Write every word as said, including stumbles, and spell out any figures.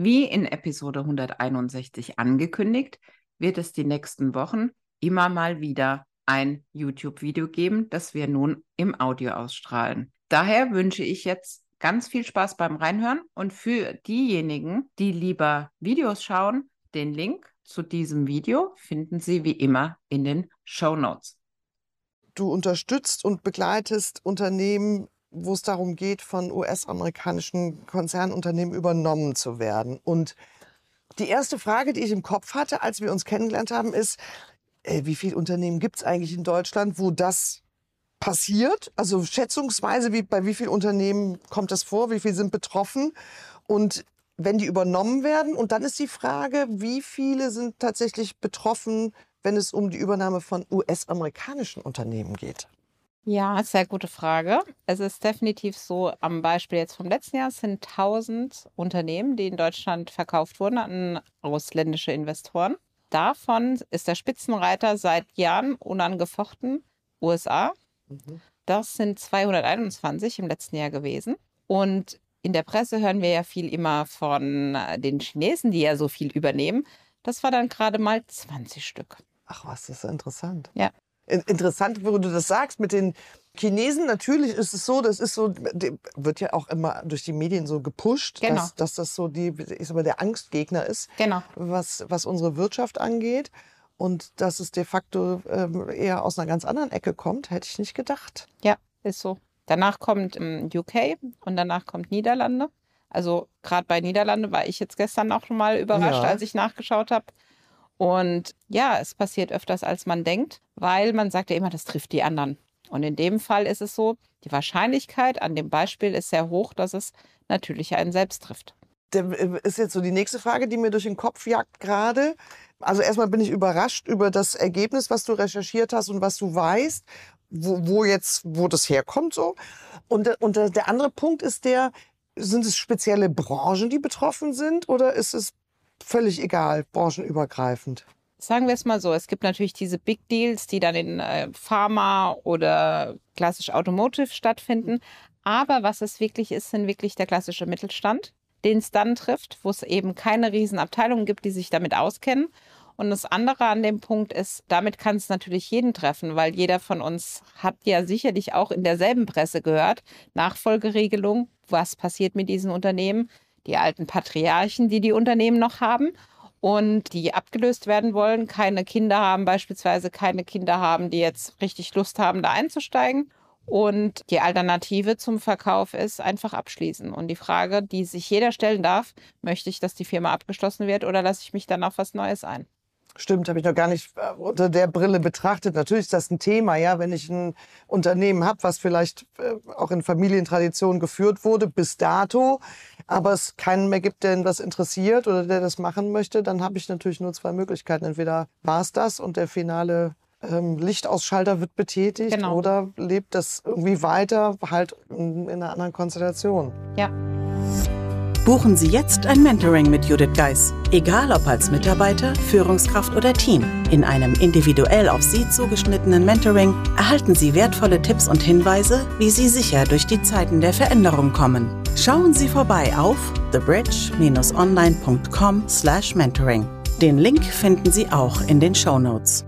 Wie in Episode hunderteinundsechzig angekündigt, wird es die nächsten Wochen immer mal wieder ein YouTube-Video geben, das wir nun im Audio ausstrahlen. Daher wünsche ich jetzt ganz viel Spaß beim Reinhören und für diejenigen, die lieber Videos schauen, den Link zu diesem Video finden Sie wie immer in den Shownotes. Du unterstützt und begleitest Unternehmen, wo es darum geht, von U S-amerikanischen Konzernunternehmen übernommen zu werden. Und die erste Frage, die ich im Kopf hatte, als wir uns kennengelernt haben, ist, ey, wie viele Unternehmen gibt es eigentlich in Deutschland, wo das passiert? Also schätzungsweise, wie, bei wie vielen Unternehmen kommt das vor? Wie viele sind betroffen? Und wenn die übernommen werden? Und dann ist die Frage, wie viele sind tatsächlich betroffen, wenn es um die Übernahme von U S-amerikanischen Unternehmen geht? Ja, sehr gute Frage. Es ist definitiv so, am Beispiel jetzt vom letzten Jahr sind tausend Unternehmen, die in Deutschland verkauft wurden an ausländische Investoren. Davon ist der Spitzenreiter seit Jahren unangefochten U S A. Mhm. Das sind zweihunderteinundzwanzig im letzten Jahr gewesen. Und in der Presse hören wir ja viel immer von den Chinesen, die ja so viel übernehmen. Das war dann gerade mal zwanzig Stück. Ach was, das ist interessant. Ja. Interessant, wo du das sagst, mit den Chinesen. Natürlich ist es so, das ist so, wird ja auch immer durch die Medien so gepusht, genau, dass, dass das so die, ich sag mal, der Angstgegner ist, genau, was, was unsere Wirtschaft angeht. Und dass es de facto eher aus einer ganz anderen Ecke kommt, hätte ich nicht gedacht. Ja, ist so. Danach kommt U K und danach kommt Niederlande. Also gerade bei Niederlande war ich jetzt gestern auch schon mal überrascht, ja, als ich nachgeschaut habe. Und ja, es passiert öfters, als man denkt, weil man sagt ja immer, das trifft die anderen. Und in dem Fall ist es so, die Wahrscheinlichkeit an dem Beispiel ist sehr hoch, dass es natürlich einen selbst trifft. Das ist jetzt so die nächste Frage, die mir durch den Kopf jagt gerade. Also erstmal bin ich überrascht über das Ergebnis, was du recherchiert hast und was du weißt, wo, wo jetzt, wo das herkommt so. Und, und der andere Punkt ist der, sind es spezielle Branchen, die betroffen sind, oder ist es völlig egal, branchenübergreifend? Sagen wir es mal so, es gibt natürlich diese Big Deals, die dann in Pharma oder klassisch Automotive stattfinden. Aber was es wirklich ist, sind wirklich der klassische Mittelstand, den es dann trifft, wo es eben keine Riesenabteilungen gibt, die sich damit auskennen. Und das andere an dem Punkt ist, damit kann es natürlich jeden treffen, weil jeder von uns hat ja sicherlich auch in derselben Presse gehört, Nachfolgeregelung, was passiert mit diesen Unternehmen, die alten Patriarchen, die die Unternehmen noch haben und die abgelöst werden wollen, keine Kinder haben beispielsweise, keine Kinder haben, die jetzt richtig Lust haben, da einzusteigen. Und die Alternative zum Verkauf ist einfach abschließen. Und die Frage, die sich jeder stellen darf, möchte ich, dass die Firma abgeschlossen wird oder lasse ich mich dann auf was Neues ein? Stimmt, habe ich noch gar nicht unter der Brille betrachtet. Natürlich ist das ein Thema, ja, wenn ich ein Unternehmen habe, was vielleicht auch in Familientradition geführt wurde bis dato, aber es keinen mehr gibt, der das interessiert oder der das machen möchte, dann habe ich natürlich nur zwei Möglichkeiten. Entweder war es das und der finale ähm, Lichtausschalter wird betätigt, genau, oder lebt das irgendwie weiter, halt in, in einer anderen Konstellation. Ja. Buchen Sie jetzt ein Mentoring mit Judith Geiß, egal ob als Mitarbeiter, Führungskraft oder Team. In einem individuell auf Sie zugeschnittenen Mentoring erhalten Sie wertvolle Tipps und Hinweise, wie Sie sicher durch die Zeiten der Veränderung kommen. Schauen Sie vorbei auf the bridge dash online punkt com slash mentoring. Den Link finden Sie auch in den Shownotes.